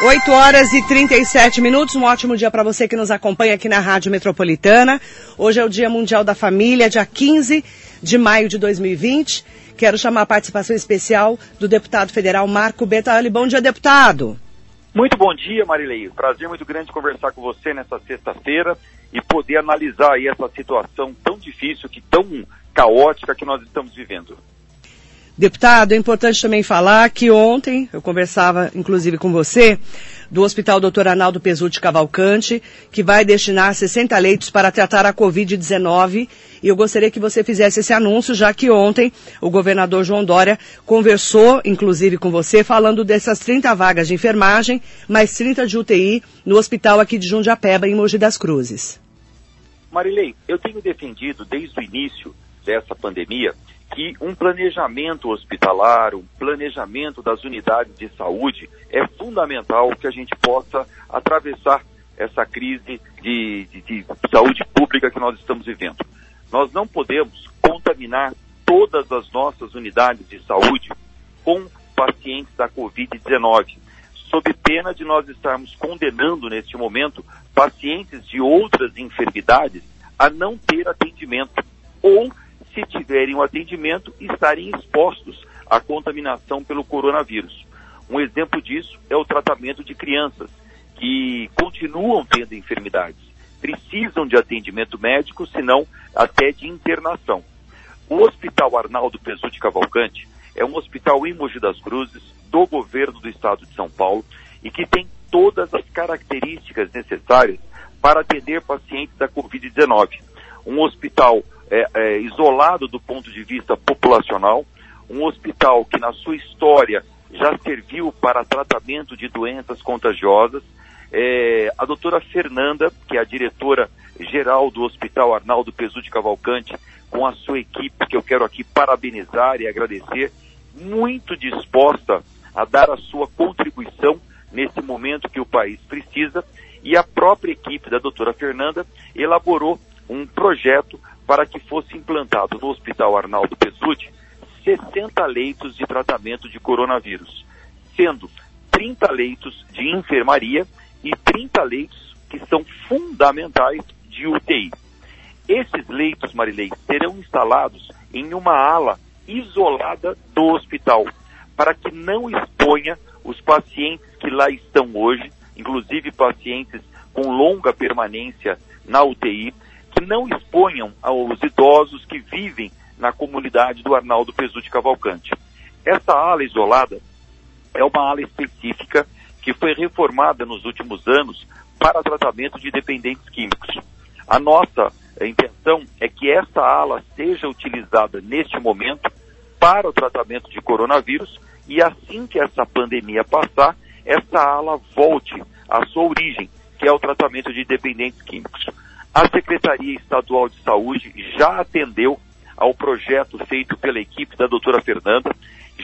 8h37, um ótimo dia para você que nos acompanha aqui na Rádio Metropolitana. Hoje é o Dia Mundial da Família, dia 15 de maio de 2020. Quero chamar a participação especial do deputado federal Marco Bertaiolli. Bom dia, deputado. Muito bom dia, Marilei. Prazer muito grande conversar com você nessa sexta-feira e poder analisar aí essa situação tão difícil, tão caótica que nós estamos vivendo. Deputado, é importante também falar que ontem eu conversava, inclusive, com você, do Hospital Dr. Arnaldo Pessoa de Cavalcante, que vai destinar 60 leitos para tratar a Covid-19. E eu gostaria que você fizesse esse anúncio, já que ontem o governador João Doria conversou, inclusive, com você, falando dessas 30 vagas de enfermagem, mais 30 de UTI no hospital aqui de Jundiapeba, em Mogi das Cruzes. Marilei, eu tenho defendido desde o início dessa pandemia que um planejamento hospitalar, um planejamento das unidades de saúde é fundamental que a gente possa atravessar essa crise de saúde pública que nós estamos vivendo. Nós não podemos contaminar todas as nossas unidades de saúde com pacientes da Covid-19, sob pena de nós estarmos condenando, neste momento, pacientes de outras enfermidades a não ter atendimento ou, se tiverem um atendimento, estarem expostos à contaminação pelo coronavírus. Um exemplo disso é o tratamento de crianças que continuam tendo enfermidades, precisam de atendimento médico, se não até de internação. O Hospital Arnaldo Pessoa de Cavalcante é um hospital em Mogi das Cruzes, do governo do estado de São Paulo, e que tem todas as características necessárias para atender pacientes da Covid-19. Um hospital isolado do ponto de vista populacional, um hospital que na sua história já serviu para tratamento de doenças contagiosas. A doutora Fernanda, que é a diretora-geral do Hospital Arnaldo Pessoa de Cavalcante, com a sua equipe, que eu quero aqui parabenizar e agradecer, muito disposta a dar a sua contribuição nesse momento que o país precisa, e a própria equipe da doutora Fernanda elaborou um projeto para que fosse implantado no Hospital Arnaldo Pessoa 60 leitos de tratamento de coronavírus, sendo 30 leitos de enfermaria e 30 leitos que são fundamentais de UTI. Esses leitos, Marilei, serão instalados em uma ala isolada do hospital, para que não exponha os pacientes que lá estão hoje, inclusive pacientes com longa permanência na UTI, que não exponham aos idosos que vivem na comunidade do Arnaldo Pessoa de Cavalcante. Essa ala isolada é uma ala específica que foi reformada nos últimos anos para tratamento de dependentes químicos. A nossa intenção é que essa ala seja utilizada neste momento para o tratamento de coronavírus, e assim que essa pandemia passar, essa ala volte à sua origem, que é o tratamento de dependentes químicos. A Secretaria Estadual de Saúde já atendeu ao projeto feito pela equipe da doutora Fernanda,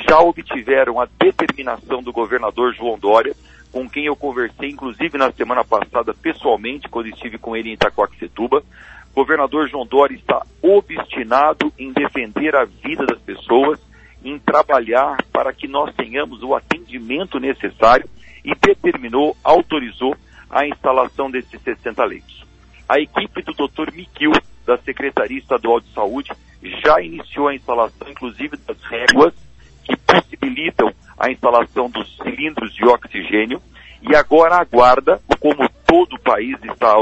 já obtiveram a determinação do governador João Doria, com quem eu conversei, inclusive, na semana passada, pessoalmente, quando estive com ele em Itacoaxetuba. O governador João Doria está obstinado em defender a vida das pessoas, em trabalhar para que nós tenhamos o atendimento necessário, e determinou, autorizou a instalação desses 60 leitos. A equipe do Dr. Maquil, da Secretaria Estadual de Saúde, já iniciou a instalação, inclusive, das réguas que possibilitam a instalação dos cilindros de oxigênio, e agora aguarda, como todo o país está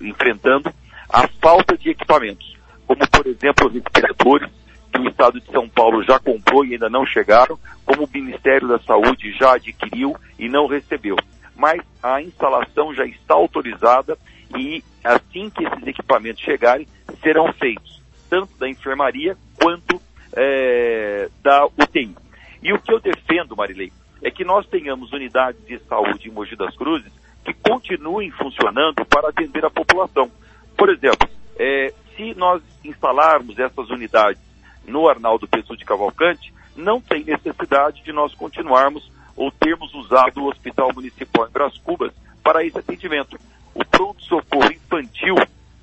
enfrentando, a falta de equipamentos, como, por exemplo, os respiradores, que o Estado de São Paulo já comprou e ainda não chegaram, como o Ministério da Saúde já adquiriu e não recebeu. Mas a instalação já está autorizada, e assim que esses equipamentos chegarem, serão feitos, tanto da enfermaria quanto da UTI. E o que eu defendo, Marilei, é que nós tenhamos unidades de saúde em Mogi das Cruzes que continuem funcionando para atender a população. Por exemplo, se nós instalarmos essas unidades no Arnaldo Pessoa de Cavalcante, não tem necessidade de nós continuarmos ou termos usado o Hospital Municipal em Bras Cubas para esse atendimento. O pronto-socorro infantil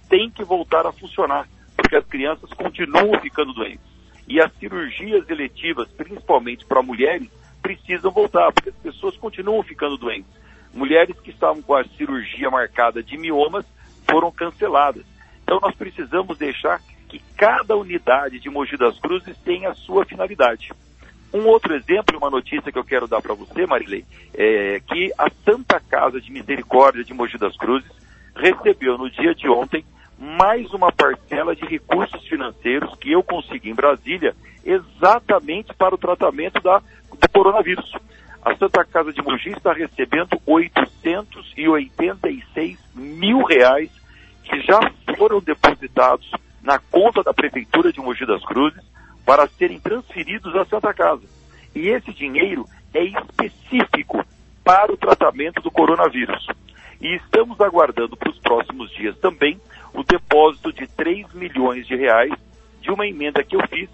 tem que voltar a funcionar, porque as crianças continuam ficando doentes. E as cirurgias eletivas, principalmente para mulheres, precisam voltar, porque as pessoas continuam ficando doentes. Mulheres que estavam com a cirurgia marcada de miomas foram canceladas. Então nós precisamos deixar que cada unidade de Mogi das Cruzes tenha a sua finalidade. Um outro exemplo, uma notícia que eu quero dar para você, Marilei, é que a Santa Casa de Misericórdia de Mogi das Cruzes recebeu no dia de ontem mais uma parcela de recursos financeiros que eu consegui em Brasília exatamente para o tratamento do coronavírus. A Santa Casa de Mogi está recebendo R$ 886 mil que já foram depositados na conta da Prefeitura de Mogi das Cruzes para serem transferidos à Santa Casa. E esse dinheiro é específico para o tratamento do coronavírus. E estamos aguardando para os próximos dias também o depósito de R$ 3 milhões de uma emenda que eu fiz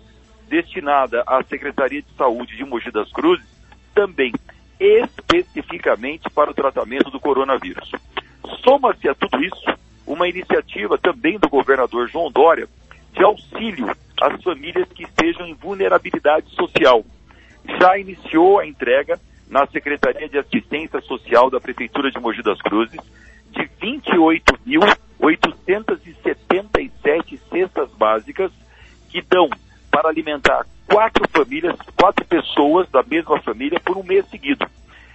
destinada à Secretaria de Saúde de Mogi das Cruzes, também especificamente para o tratamento do coronavírus. Soma-se a tudo isso uma iniciativa também do governador João Doria de auxílio às famílias que estejam em vulnerabilidade social. Já iniciou a entrega na Secretaria de Assistência Social da Prefeitura de Mogi das Cruzes de 28.877 cestas básicas que dão para alimentar 4 pessoas da mesma família por um mês seguido.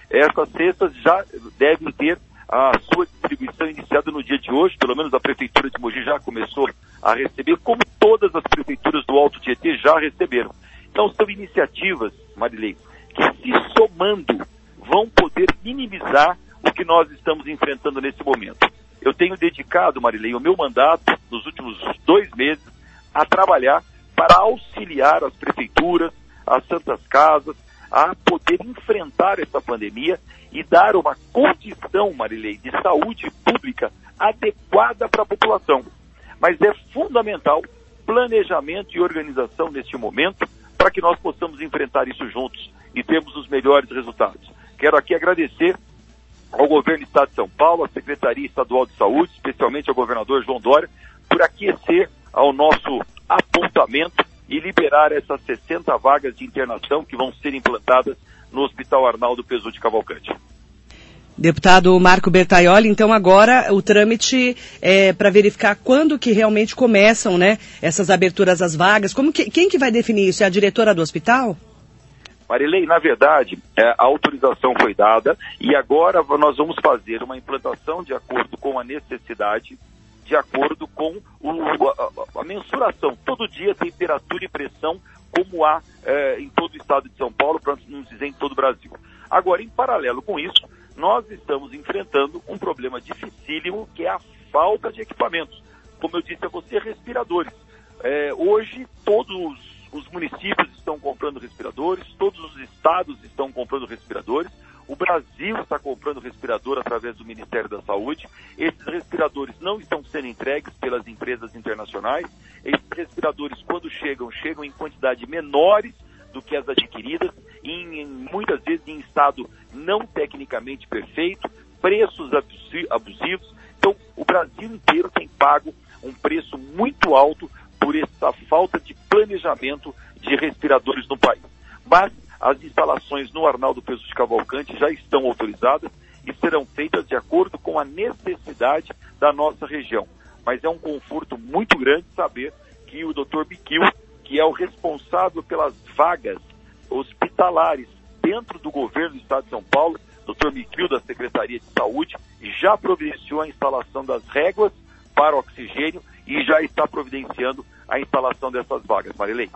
Essas cestas já devem ter a sua distribuição iniciada no dia de hoje, pelo menos a Prefeitura de Mogi já começou a receber, como todas as prefeituras do Alto Tietê já receberam. Então são iniciativas, Marilei, que se somando vão poder minimizar o que nós estamos enfrentando nesse momento. Eu tenho dedicado, Marilei, o meu mandato nos últimos 2 meses a trabalhar para auxiliar as prefeituras, as santas casas, a poder enfrentar essa pandemia e dar uma condição, Marilei, de saúde pública adequada para a população. Mas é fundamental planejamento e organização neste momento para que nós possamos enfrentar isso juntos e termos os melhores resultados. Quero aqui agradecer ao Governo do Estado de São Paulo, à Secretaria Estadual de Saúde, especialmente ao governador João Doria, por aquecer ao nosso apontamento e liberar essas 60 vagas de internação que vão ser implantadas no Hospital Arnaldo Pessoa de Cavalcante. Deputado Marco Bertaiolli, então agora o trâmite é para verificar quando que realmente começam, né, essas aberturas às vagas. Quem que vai definir isso? É a diretora do hospital? Marilei, na verdade, a autorização foi dada e agora nós vamos fazer uma implantação de acordo com a necessidade, de acordo com a mensuração. Todo dia, temperatura e pressão, como há em todo o estado de São Paulo, para não dizer em todo o Brasil. Agora, em paralelo com isso, nós estamos enfrentando um problema dificílimo, que é a falta de equipamentos. Como eu disse a você, respiradores. Hoje, todos os municípios estão comprando respiradores, todos os estados estão comprando respiradores, o Brasil está comprando respirador através do Ministério da Saúde. Esses respiradores não estão sendo entregues pelas empresas internacionais. Esses respiradores, quando chegam, chegam em quantidade menores do que as adquiridas, em muitas vezes em estado não tecnicamente perfeito, preços abusivos. Então, o Brasil inteiro tem pago um preço muito alto por essa falta de planejamento de respiradores no país. Mas as instalações no Arnaldo Pessoa de Cavalcante já estão autorizadas e serão feitas de acordo com a necessidade da nossa região. Mas é um conforto muito grande saber que o Dr. Maquil, que é o responsável pelas vagas hospitalares dentro do governo do Estado de São Paulo, Dr. Maquil, da Secretaria de Saúde, já providenciou a instalação das réguas para oxigênio e já está providenciando a instalação dessas vagas. Marilei.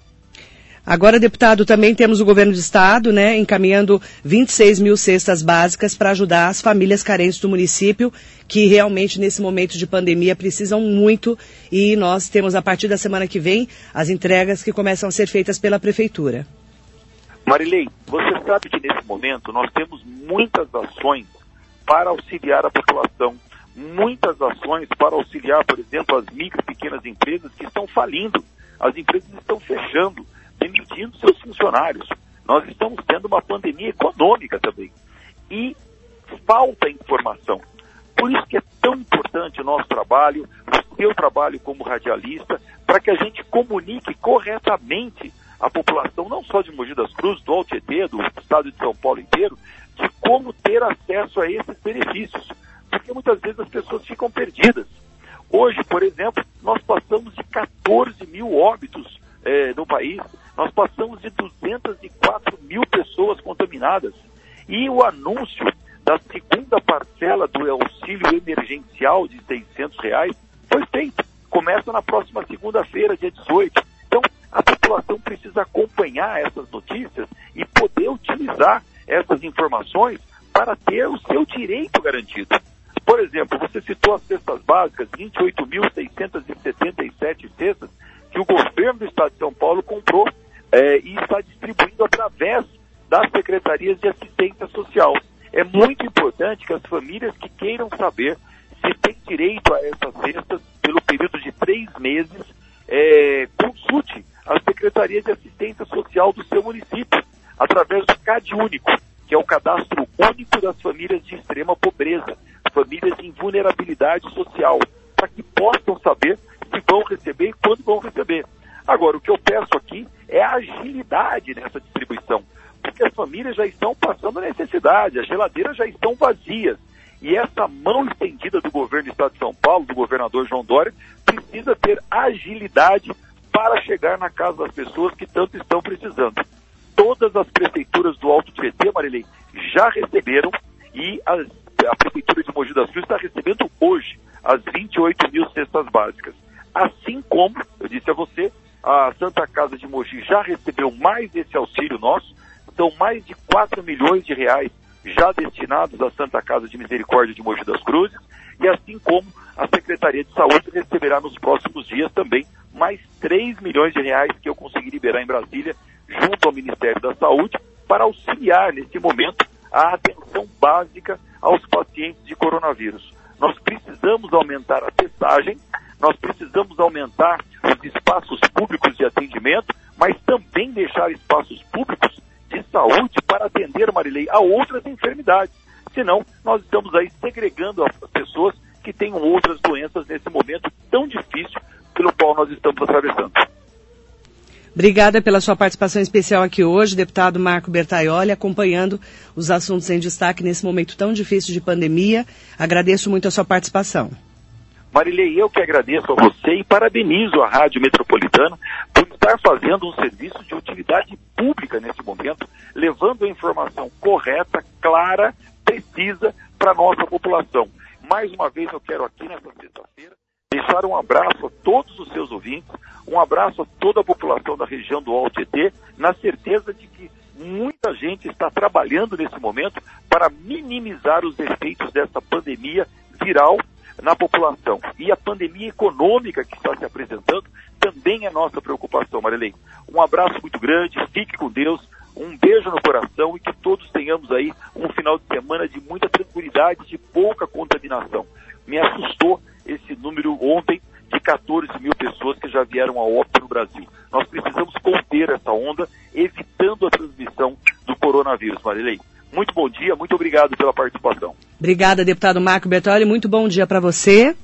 Agora, deputado, também temos o governo do estado, né, encaminhando 26 mil cestas básicas para ajudar as famílias carentes do município, que realmente nesse momento de pandemia precisam muito, e nós temos a partir da semana que vem as entregas que começam a ser feitas pela prefeitura. Marilei, você sabe que nesse momento nós temos muitas ações para auxiliar a população, muitas ações para auxiliar, por exemplo, as micro e pequenas empresas que estão falindo, as empresas estão fechando, demitindo seus funcionários. Nós estamos tendo uma pandemia econômica também. E falta informação. Por isso que é tão importante o nosso trabalho, o seu trabalho como radialista, para que a gente comunique corretamente à população, não só de Mogi das Cruzes, do Alto Tietê, do estado de São Paulo inteiro, de como ter acesso a esses benefícios, porque muitas vezes as pessoas ficam perdidas. Hoje, por exemplo, nós passamos de 14 mil óbitos no país, nós passamos de 204 mil pessoas contaminadas. E o anúncio da segunda parcela do auxílio emergencial de R$600 foi feito. Começa na próxima segunda-feira, dia 18. Então, a população precisa acompanhar essas notícias e poder utilizar essas informações para ter o seu direito garantido. Por exemplo, você citou as cestas básicas, 28.677 cestas, que o governo do Estado de São Paulo comprou e está distribuindo através das secretarias de assistência social. É muito importante que as famílias que queiram saber se tem direito a essas cestas pelo período de 3 meses, consulte a Secretaria de Assistência Social do seu município, através do CADÚNICO, que é o cadastro único das famílias de extrema pobreza, famílias em vulnerabilidade social, para que possam saber se vão receber e quando vão receber. Agora, o que eu peço aqui é a agilidade nessa distribuição, porque as famílias já estão passando necessidade, as geladeiras já estão vazias, e essa mão estendida do governo do Estado de São Paulo, do governador João Doria, precisa ter agilidade para chegar na casa das pessoas que tanto estão precisando. Todas as prefeituras do Alto Tietê, Marilei, já receberam, e a Prefeitura de Mogi das Cruzes está recebendo hoje as 28 mil cestas básicas. Assim como, eu disse a você, a Santa Casa de Mogi já recebeu mais esse auxílio nosso, são mais de 4 milhões de reais já destinados à Santa Casa de Misericórdia de Mogi das Cruzes, e assim como a Secretaria de Saúde receberá nos próximos dias também mais 3 milhões de reais que eu consegui liberar em Brasília, junto ao Ministério da Saúde, para auxiliar nesse momento a atenção básica aos pacientes de coronavírus. Nós precisamos aumentar a testagem, nós precisamos aumentar os espaços públicos de atendimento, mas também deixar espaços públicos de saúde para atender, Marilei, a outras enfermidades. Senão, nós estamos aí segregando as pessoas que têm outras doenças nesse momento tão difícil pelo qual nós estamos atravessando. Obrigada pela sua participação especial aqui hoje, deputado Marco Bertaiolli, acompanhando os assuntos em destaque nesse momento tão difícil de pandemia. Agradeço muito a sua participação. Marilei, eu que agradeço a você e parabenizo a Rádio Metropolitana por estar fazendo um serviço de utilidade pública nesse momento, levando a informação correta, clara, precisa para a nossa população. Mais uma vez eu quero aqui nessa sexta-feira deixar um abraço a todos os seus ouvintes, um abraço a toda a população da região do Alto Tietê, na certeza de que muita gente está trabalhando nesse momento para minimizar os efeitos dessa pandemia viral na população. E a pandemia econômica que está se apresentando também é nossa preocupação, Marilei. Um abraço muito grande, fique com Deus, um beijo no coração e que todos tenhamos aí um final de semana de muita tranquilidade, de pouca contaminação. Me assustou esse número ontem de 14 mil pessoas que já vieram a óbito no Brasil. Nós precisamos conter essa onda, evitando a transmissão do coronavírus, Marilei. Muito bom dia, muito obrigado pela participação. Obrigada, deputado Marco Bertaiolli, muito bom dia para você.